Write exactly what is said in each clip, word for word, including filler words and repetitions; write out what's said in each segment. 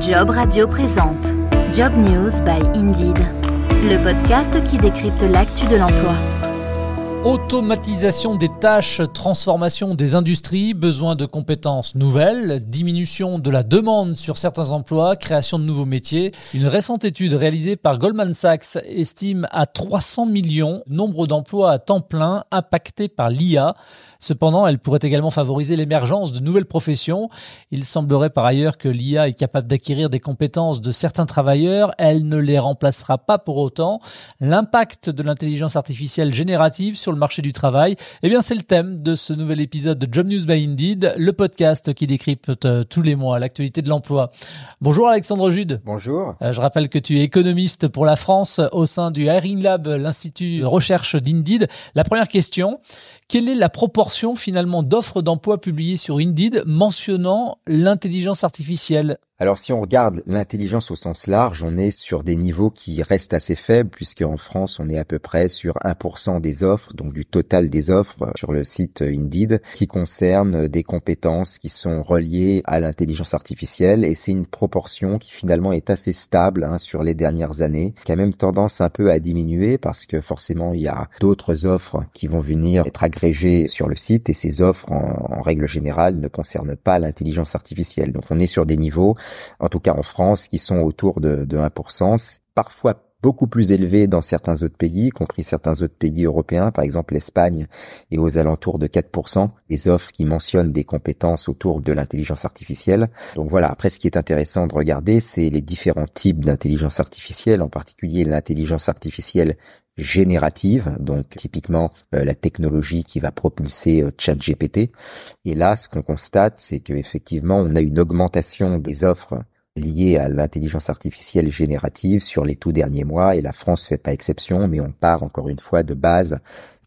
Job Radio présente Job News by Indeed, le podcast qui décrypte l'actu de l'emploi. Automatisation des tâches, transformation des industries, besoin de compétences nouvelles, diminution de la demande sur certains emplois, création de nouveaux métiers. Une récente étude réalisée par Goldman Sachs estime à trois cents millions le nombre d'emplois à temps plein impactés par l'I A. Cependant, elle pourrait également favoriser l'émergence de nouvelles professions. Il semblerait par ailleurs que l'I A est capable d'acquérir des compétences de certains travailleurs. Elle ne les remplacera pas pour autant. L'impact de l'intelligence artificielle générative sur le marché du travail, eh bien c'est le thème de ce nouvel épisode de Job News by Indeed, le podcast qui décrypte tous les mois l'actualité de l'emploi. Bonjour Alexandre Judes. Bonjour. Je rappelle que tu es économiste pour la France au sein du Hiring Lab, l'Institut de recherche d'Indeed. La première question, quelle est la proportion finalement d'offres d'emploi publiées sur Indeed mentionnant l'intelligence artificielle ? Alors si on regarde l'intelligence au sens large, on est sur des niveaux qui restent assez faibles puisque en France, on est à peu près sur un pour cent des offres, donc du total des offres sur le site Indeed, qui concernent des compétences qui sont reliées à l'intelligence artificielle, et c'est une proportion qui finalement est assez stable hein, sur les dernières années, qui a même tendance un peu à diminuer parce que forcément il y a d'autres offres qui vont venir être agrégées sur le site, et ces offres en, en règle générale ne concernent pas l'intelligence artificielle. Donc on est sur des niveaux, en tout cas en France, qui sont autour de, de un pour cent, parfois beaucoup plus élevé dans certains autres pays, y compris certains autres pays européens, par exemple l'Espagne est aux alentours de quatre pour cent, les offres qui mentionnent des compétences autour de l'intelligence artificielle. Donc voilà, après ce qui est intéressant de regarder, c'est les différents types d'intelligence artificielle, en particulier l'intelligence artificielle générative, donc typiquement euh, la technologie qui va propulser euh, ChatGPT. Et là, ce qu'on constate, c'est qu'effectivement, on a une augmentation des offres liées à l'intelligence artificielle générative sur les tout derniers mois, et la France fait pas exception, mais on part encore une fois de bases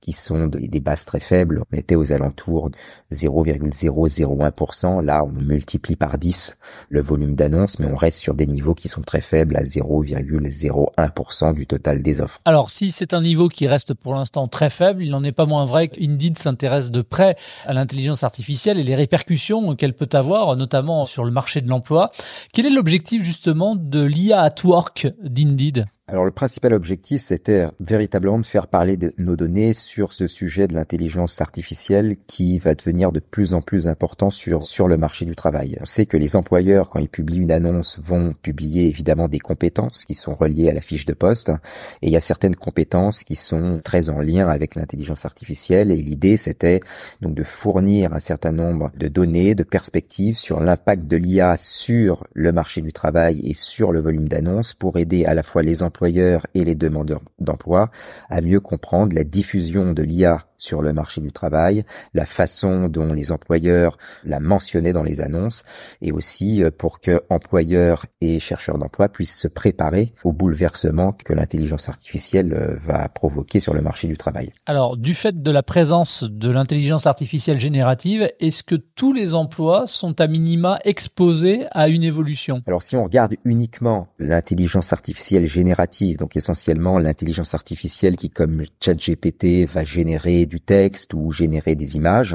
qui sont des bases très faibles. On était aux alentours de zéro virgule zéro zéro un pour cent, là on multiplie par dix le volume d'annonces, mais on reste sur des niveaux qui sont très faibles, à zéro virgule zéro un pour cent du total des offres. Alors si c'est un niveau qui reste pour l'instant très faible, il n'en est pas moins vrai qu'Indeed s'intéresse de près à l'intelligence artificielle et les répercussions qu'elle peut avoir, notamment sur le marché de l'emploi. Quel est l'objectif justement de l'I A at Work d'Indeed ? Alors le principal objectif, c'était véritablement de faire parler de nos données sur ce sujet de l'intelligence artificielle qui va devenir de plus en plus important sur sur le marché du travail. On sait que les employeurs, quand ils publient une annonce, vont publier évidemment des compétences qui sont reliées à la fiche de poste, et il y a certaines compétences qui sont très en lien avec l'intelligence artificielle, et l'idée c'était donc de fournir un certain nombre de données, de perspectives sur l'impact de l'I A sur le marché du travail et sur le volume d'annonces pour aider à la fois les employeurs et les demandeurs d'emploi à mieux comprendre la diffusion de l'I A sur le marché du travail, la façon dont les employeurs la mentionnaient dans les annonces, et aussi pour que employeurs et chercheurs d'emploi puissent se préparer au bouleversement que l'intelligence artificielle va provoquer sur le marché du travail. Alors, du fait de la présence de l'intelligence artificielle générative, est-ce que tous les emplois sont à minima exposés à une évolution ? Alors, si on regarde uniquement l'intelligence artificielle générative, donc essentiellement l'intelligence artificielle qui, comme ChatGPT, va générer du texte ou générer des images,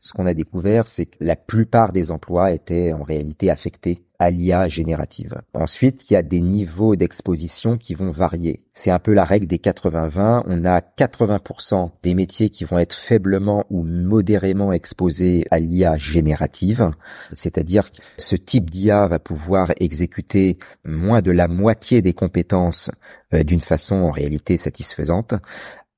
ce qu'on a découvert, c'est que la plupart des emplois étaient en réalité affectés à l'I A générative. Ensuite, il y a des niveaux d'exposition qui vont varier. C'est un peu la règle des quatre-vingts vingt. On a quatre-vingts pour cent des métiers qui vont être faiblement ou modérément exposés à l'I A générative. C'est-à-dire que ce type d'I A va pouvoir exécuter moins de la moitié des compétences euh, d'une façon en réalité satisfaisante.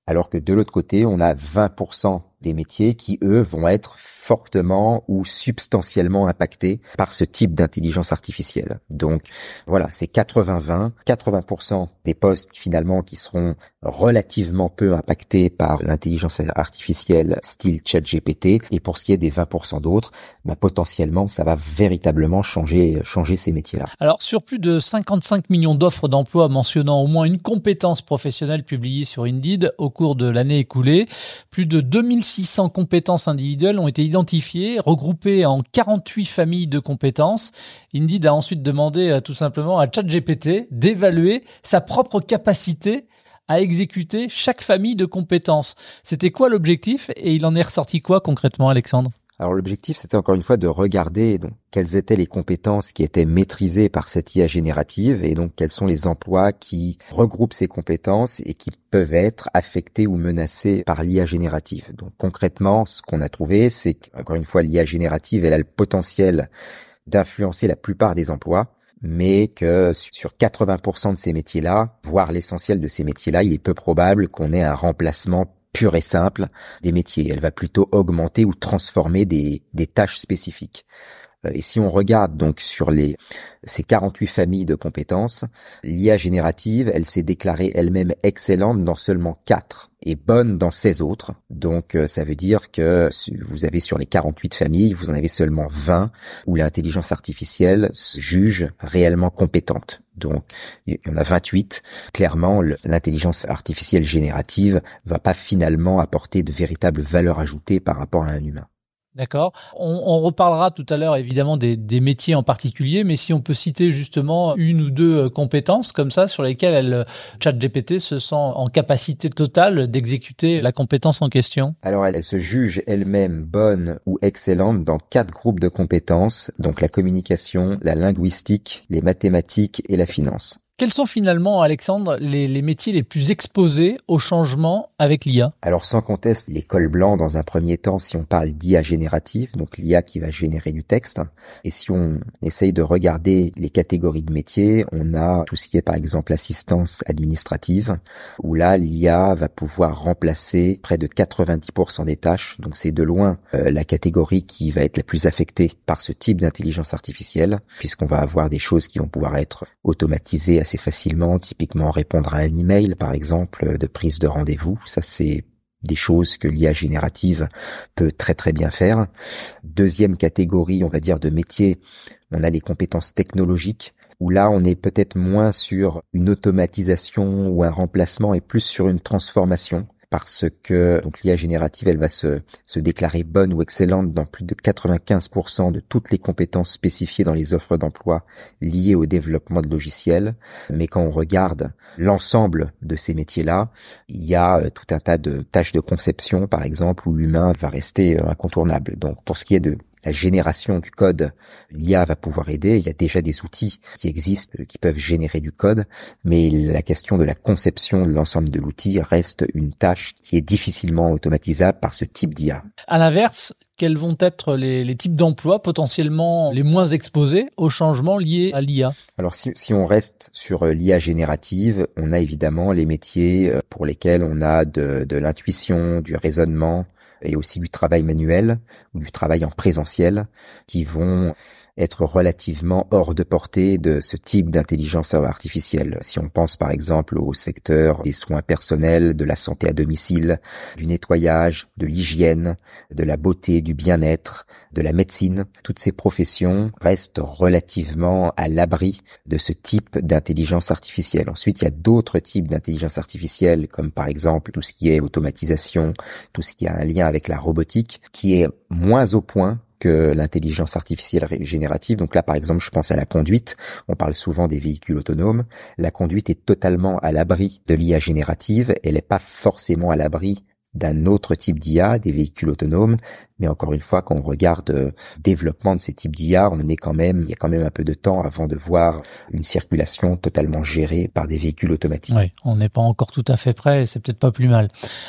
Alors que de l'autre côté, on a vingt pour cent des métiers qui, eux, vont être fortement ou substantiellement impactés par ce type d'intelligence artificielle. Donc, voilà, c'est quatre-vingts vingt, quatre-vingts pour cent des postes, finalement, qui seront relativement peu impactés par l'intelligence artificielle style ChatGPT. Et pour ce qui est des vingt pour cent d'autres, bah, potentiellement, ça va véritablement changer, changer ces métiers-là. Alors, sur plus de cinquante-cinq millions d'offres d'emploi mentionnant au moins une compétence professionnelle publiée sur Indeed au cours de l'année écoulée, plus de deux mille six cents compétences individuelles ont été identifiées, regroupées en quarante-huit familles de compétences. Indeed a ensuite demandé tout simplement à ChatGPT d'évaluer sa propre capacité à exécuter chaque famille de compétences. C'était quoi l'objectif et il en est ressorti quoi concrètement, Alexandre ? Alors l'objectif, c'était encore une fois de regarder donc quelles étaient les compétences qui étaient maîtrisées par cette I A générative et donc quels sont les emplois qui regroupent ces compétences et qui peuvent être affectés ou menacés par l'I A générative. Donc concrètement, ce qu'on a trouvé, c'est qu'encore une fois, l'I A générative, elle a le potentiel d'influencer la plupart des emplois, mais que sur quatre-vingts pour cent de ces métiers-là, voire l'essentiel de ces métiers-là, il est peu probable qu'on ait un remplacement pure et simple des métiers. Elle va plutôt augmenter ou transformer des, des tâches spécifiques. Et si on regarde donc sur les ces quarante-huit familles de compétences, l'I A générative, elle s'est déclarée elle-même excellente dans seulement quatre et bonne dans seize autres. Donc ça veut dire que vous avez sur les quarante-huit familles, vous en avez seulement vingt où l'intelligence artificielle se juge réellement compétente. Donc il y en a vingt-huit. Clairement, l'intelligence artificielle générative va pas finalement apporter de véritable valeur ajoutée par rapport à un humain. D'accord. On, on reparlera tout à l'heure évidemment des, des métiers en particulier, mais si on peut citer justement une ou deux compétences comme ça sur lesquelles elle, ChatGPT se sent en capacité totale d'exécuter la compétence en question. Alors elle, elle se juge elle-même bonne ou excellente dans quatre groupes de compétences, donc la communication, la linguistique, les mathématiques et la finance. Quels sont finalement, Alexandre, les, les métiers les plus exposés au changement avec l'I A? Alors sans conteste, les cols blancs dans un premier temps, si on parle d'I A générative, donc l'I A qui va générer du texte. Et si on essaye de regarder les catégories de métiers, on a tout ce qui est par exemple l'assistance administrative, où là l'I A va pouvoir remplacer près de quatre-vingt-dix pour cent des tâches. Donc c'est de loin euh, la catégorie qui va être la plus affectée par ce type d'intelligence artificielle, puisqu'on va avoir des choses qui vont pouvoir être automatisées assez facilement, typiquement répondre à un email par exemple de prise de rendez-vous. Ça c'est des choses que l'I A générative peut très très bien faire. Deuxième catégorie, on va dire de métier, on a les compétences technologiques où là on est peut-être moins sur une automatisation ou un remplacement et plus sur une transformation. Parce que donc l'I A générative, elle va se, se déclarer bonne ou excellente dans plus de quatre-vingt-quinze pour cent de toutes les compétences spécifiées dans les offres d'emploi liées au développement de logiciels. Mais quand on regarde l'ensemble de ces métiers-là, il y a tout un tas de tâches de conception, par exemple, où l'humain va rester incontournable. Donc pour ce qui est de la génération du code, l'I A va pouvoir aider. Il y a déjà des outils qui existent, qui peuvent générer du code, mais la question de la conception de l'ensemble de l'outil reste une tâche qui est difficilement automatisable par ce type d'I A. À l'inverse, quels vont être les, les types d'emplois potentiellement les moins exposés aux changements liés à l'I A? Alors si, si on reste sur l'I A générative, on a évidemment les métiers pour lesquels on a de, de l'intuition, du raisonnement, et aussi du travail manuel ou du travail en présentiel qui vont être relativement hors de portée de ce type d'intelligence artificielle. Si on pense par exemple au secteur des soins personnels, de la santé à domicile, du nettoyage, de l'hygiène, de la beauté, du bien-être, de la médecine, toutes ces professions restent relativement à l'abri de ce type d'intelligence artificielle. Ensuite, il y a d'autres types d'intelligence artificielle comme par exemple tout ce qui est automatisation, tout ce qui a un lien avec la robotique qui est moins au point que l'intelligence artificielle générative. Donc là, par exemple, je pense à la conduite. On parle souvent des véhicules autonomes. La conduite est totalement à l'abri de l'I A générative. Elle n'est pas forcément à l'abri d'un autre type d'I A, des véhicules autonomes. Mais encore une fois, quand on regarde le développement de ces types d'I A, on est quand même, il y a quand même un peu de temps avant de voir une circulation totalement gérée par des véhicules automatiques. Oui, on n'est pas encore tout à fait prêt et c'est peut-être pas plus mal.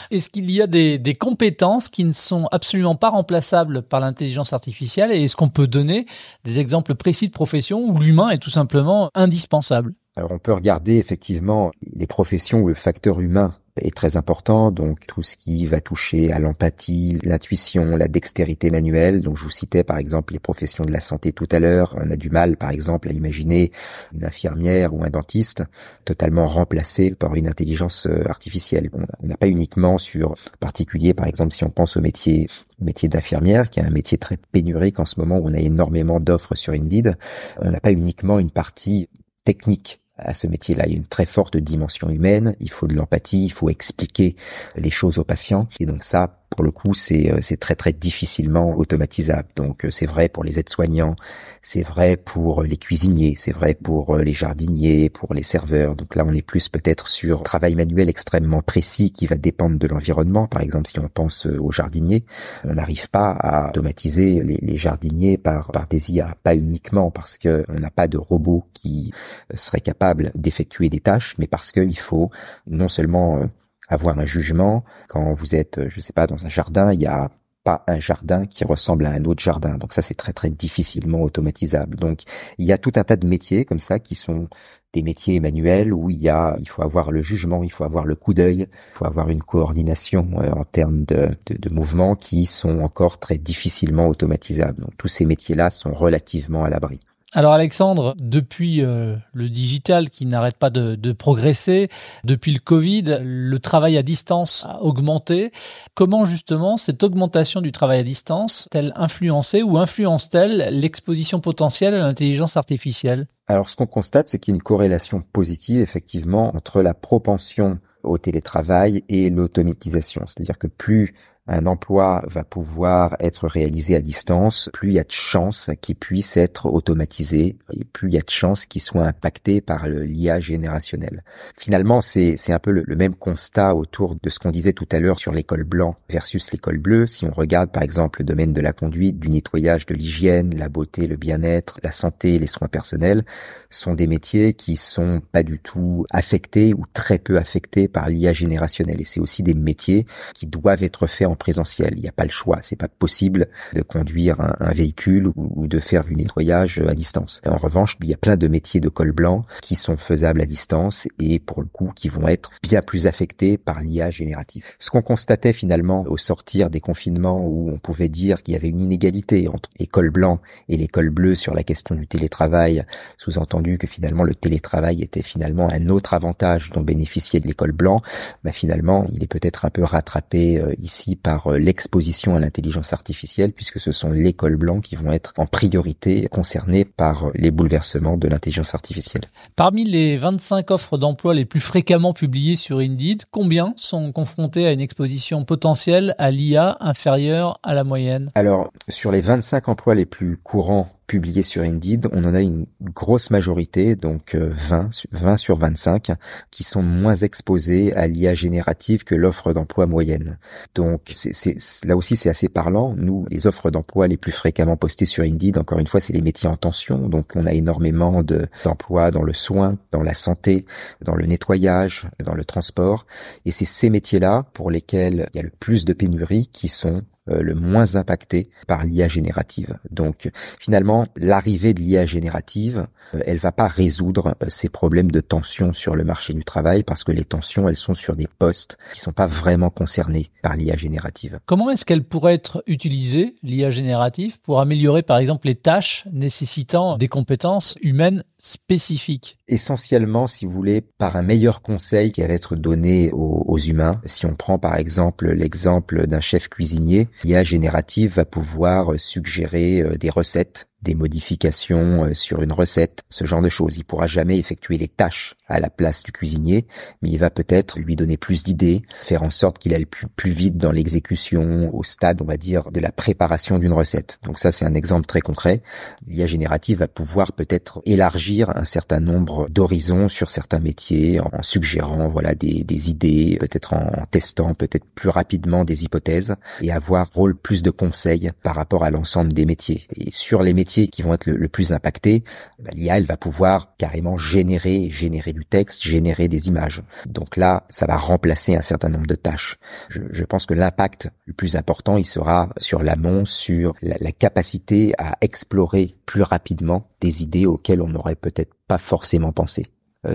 Est-ce qu'il y a des, des compétences qui ne sont absolument pas remplaçables par l'intelligence artificielle et est-ce qu'on peut donner des exemples précis de professions où l'humain est tout simplement indispensable? Alors, on peut regarder effectivement les professions où le facteur humain est très important, donc tout ce qui va toucher à l'empathie, l'intuition, la dextérité manuelle. Donc je vous citais par exemple les professions de la santé tout à l'heure. On a du mal par exemple à imaginer une infirmière ou un dentiste totalement remplacé par une intelligence artificielle. On n'a pas uniquement sur particulier, par exemple si on pense au métier, au métier d'infirmière, qui est un métier très pénurique en ce moment où on a énormément d'offres sur Indeed, on n'a pas uniquement une partie technique à ce métier-là. Il y a une très forte dimension humaine, il faut de l'empathie, il faut expliquer les choses aux patients. Et donc ça, pour le coup, c'est c'est très très difficilement automatisable. Donc c'est vrai pour les aides-soignants, c'est vrai pour les cuisiniers, c'est vrai pour les jardiniers, pour les serveurs. Donc là, on est plus peut-être sur travail manuel extrêmement précis qui va dépendre de l'environnement. Par exemple, si on pense aux jardiniers, on n'arrive pas à automatiser les, les jardiniers par par des I A, pas uniquement parce que on n'a pas de robots qui seraient capables d'effectuer des tâches, mais parce qu'il faut non seulement avoir un jugement. Quand vous êtes, je sais pas, dans un jardin, il n'y a pas un jardin qui ressemble à un autre jardin. Donc ça, c'est très, très difficilement automatisable. Donc, il y a tout un tas de métiers comme ça qui sont des métiers manuels où il y a, il faut avoir le jugement, il faut avoir le coup d'œil, il faut avoir une coordination euh, en termes de, de, de mouvements qui sont encore très difficilement automatisables. Donc, tous ces métiers-là sont relativement à l'abri. Alors Alexandre, depuis euh, le digital qui n'arrête pas de, de progresser, depuis le Covid, le travail à distance a augmenté. Comment justement cette augmentation du travail à distance a-t-elle influencé ou influence-t-elle l'exposition potentielle à l'intelligence artificielle? Alors ce qu'on constate, c'est qu'il y a une corrélation positive effectivement entre la propension au télétravail et l'automatisation. C'est-à-dire que plus un emploi va pouvoir être réalisé à distance, plus il y a de chances qu'il puisse être automatisé et plus il y a de chances qu'il soit impacté par l'I A générationnelle. Finalement, c'est, c'est un peu le, le même constat autour de ce qu'on disait tout à l'heure sur l'école blanc versus l'école bleue. Si on regarde par exemple le domaine de la conduite, du nettoyage, de l'hygiène, la beauté, le bien-être, la santé, les soins personnels, sont des métiers qui sont pas du tout affectés ou très peu affectés par l'I A générationnelle. Et c'est aussi des métiers qui doivent être faits en présentiel. Il n'y a pas le choix. C'est pas possible de conduire un, un véhicule ou, ou de faire du nettoyage à distance. En revanche, il y a plein de métiers de col blanc qui sont faisables à distance et pour le coup qui vont être bien plus affectés par l'I A générative. Ce qu'on constatait finalement au sortir des confinements où on pouvait dire qu'il y avait une inégalité entre les cols blancs et les cols bleus sur la question du télétravail, sous-entendu que finalement le télétravail était finalement un autre avantage dont bénéficiait de l'école blanc, bah finalement il est peut-être un peu rattrapé euh, ici par l'exposition à l'intelligence artificielle, puisque ce sont les cols blancs qui vont être en priorité concernés par les bouleversements de l'intelligence artificielle. Parmi les vingt-cinq offres d'emploi les plus fréquemment publiées sur Indeed, combien sont confrontées à une exposition potentielle à l'I A inférieure à la moyenne? Alors, sur les vingt-cinq emplois les plus courants publiés sur Indeed, on en a une grosse majorité, donc vingt sur vingt-cinq, qui sont moins exposés à l'I A générative que l'offre d'emploi moyenne. Donc c'est, c'est, là aussi c'est assez parlant. Nous, les offres d'emploi les plus fréquemment postées sur Indeed, encore une fois, c'est les métiers en tension. Donc on a énormément de, d'emplois dans le soin, dans la santé, dans le nettoyage, dans le transport. Et c'est ces métiers-là pour lesquels il y a le plus de pénuries qui sont le moins impacté par l'I A générative. Donc finalement, l'arrivée de l'I A générative, elle va pas résoudre ces problèmes de tension sur le marché du travail parce que les tensions, elles sont sur des postes qui sont pas vraiment concernés par l'I A générative. Comment est-ce qu'elle pourrait être utilisée, l'I A générative, pour améliorer par exemple les tâches nécessitant des compétences humaines spécifiques? Essentiellement, si vous voulez, par un meilleur conseil qui va être donné aux, aux humains. Si on prend par exemple l'exemple d'un chef cuisinier, l'I A générative va pouvoir suggérer des recettes, des modifications sur une recette, ce genre de choses. Il pourra jamais effectuer les tâches à la place du cuisinier, mais il va peut-être lui donner plus d'idées, faire en sorte qu'il aille plus, plus vite dans l'exécution, au stade, on va dire, de la préparation d'une recette. Donc ça, c'est un exemple très concret. L'I A générative va pouvoir peut-être élargir un certain nombre d'horizons sur certains métiers en suggérant, voilà, des, des idées, peut-être en testant, peut-être plus rapidement des hypothèses et avoir rôle plus de conseils par rapport à l'ensemble des métiers. Et sur les métiers qui vont être le, le plus impactés, bah, l'I A, elle va pouvoir carrément générer, générer du texte, générer des images. Donc là, ça va remplacer un certain nombre de tâches. Je, je pense que l'impact le plus important, il sera sur l'amont, sur la, la capacité à explorer plus rapidement des idées auxquelles on n'aurait peut-être pas forcément pensé.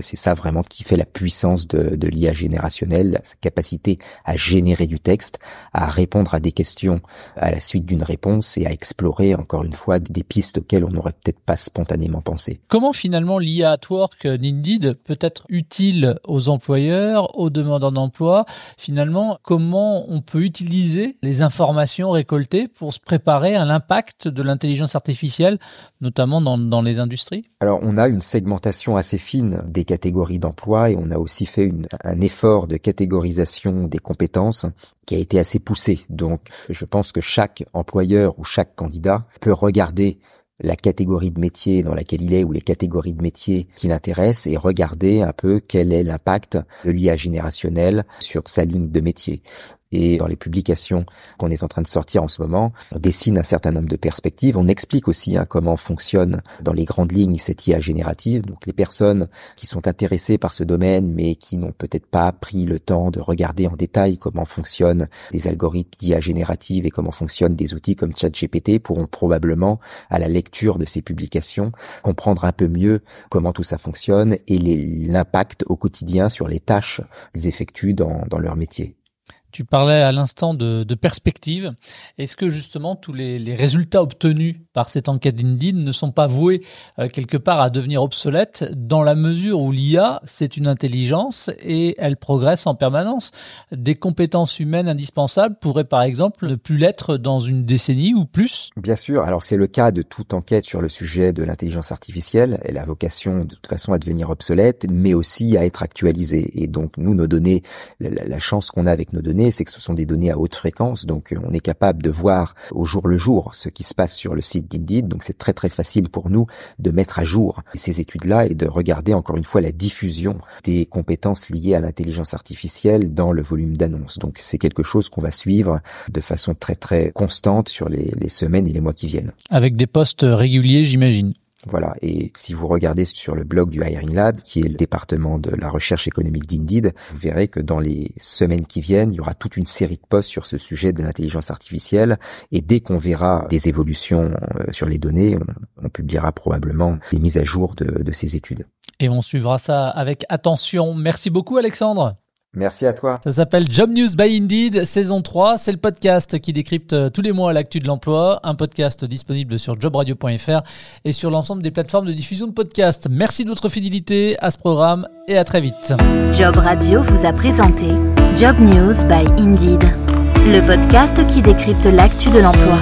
C'est ça vraiment qui fait la puissance de, de l'I A générationnelle, sa capacité à générer du texte, à répondre à des questions à la suite d'une réponse et à explorer encore une fois des pistes auxquelles on n'aurait peut-être pas spontanément pensé. Comment finalement l'I A at Work d'Indeed peut être utile aux employeurs, aux demandeurs d'emploi? Finalement, comment on peut utiliser les informations récoltées pour se préparer à l'impact de l'intelligence artificielle, notamment dans, dans les industries? Alors, on a une segmentation assez fine des catégories d'emplois et on a aussi fait une, un effort de catégorisation des compétences qui a été assez poussé. Donc, je pense que chaque employeur ou chaque candidat peut regarder la catégorie de métier dans laquelle il est ou les catégories de métier qui l'intéressent et regarder un peu quel est l'impact de l'I A générationnelle sur sa ligne de métier. Et dans les publications qu'on est en train de sortir en ce moment, on dessine un certain nombre de perspectives. On explique aussi hein, comment fonctionne dans les grandes lignes cette I A générative. Donc les personnes qui sont intéressées par ce domaine, mais qui n'ont peut-être pas pris le temps de regarder en détail comment fonctionnent les algorithmes d'I A générative et comment fonctionnent des outils comme ChatGPT, pourront probablement, à la lecture de ces publications, comprendre un peu mieux comment tout ça fonctionne et les, l'impact au quotidien sur les tâches qu'ils effectuent dans, dans leur métier. Tu parlais à l'instant de, de perspective. Est-ce que justement tous les, les résultats obtenus par cette enquête Indeed ne sont pas voués euh, quelque part à devenir obsolètes dans la mesure où l'I A, c'est une intelligence et elle progresse en permanence? Des compétences humaines indispensables pourraient par exemple ne plus l'être dans une décennie ou plus? Bien sûr. Alors c'est le cas de toute enquête sur le sujet de l'intelligence artificielle. Elle a vocation de toute façon à devenir obsolète, mais aussi à être actualisée. Et donc nous, nos données, la, la chance qu'on a avec nos données, c'est que ce sont des données à haute fréquence, donc on est capable de voir au jour le jour ce qui se passe sur le site d'Indeed, donc c'est très très facile pour nous de mettre à jour ces études-là et de regarder encore une fois la diffusion des compétences liées à l'intelligence artificielle dans le volume d'annonces. Donc c'est quelque chose qu'on va suivre de façon très très constante sur les, les semaines et les mois qui viennent. Avec des posts réguliers, j'imagine. Voilà. Et si vous regardez sur le blog du Hiring Lab, qui est le département de la recherche économique d'Indeed, vous verrez que dans les semaines qui viennent, il y aura toute une série de posts sur ce sujet de l'intelligence artificielle. Et dès qu'on verra des évolutions sur les données, on, on publiera probablement des mises à jour de, de ces études. Et on suivra ça avec attention. Merci beaucoup, Alexandre. Merci à toi. Ça s'appelle Job News by Indeed, saison trois. C'est le podcast qui décrypte tous les mois l'actu de l'emploi. Un podcast disponible sur job radio point f r et sur l'ensemble des plateformes de diffusion de podcasts. Merci de votre fidélité à ce programme et à très vite. Job Radio vous a présenté Job News by Indeed, le podcast qui décrypte l'actu de l'emploi.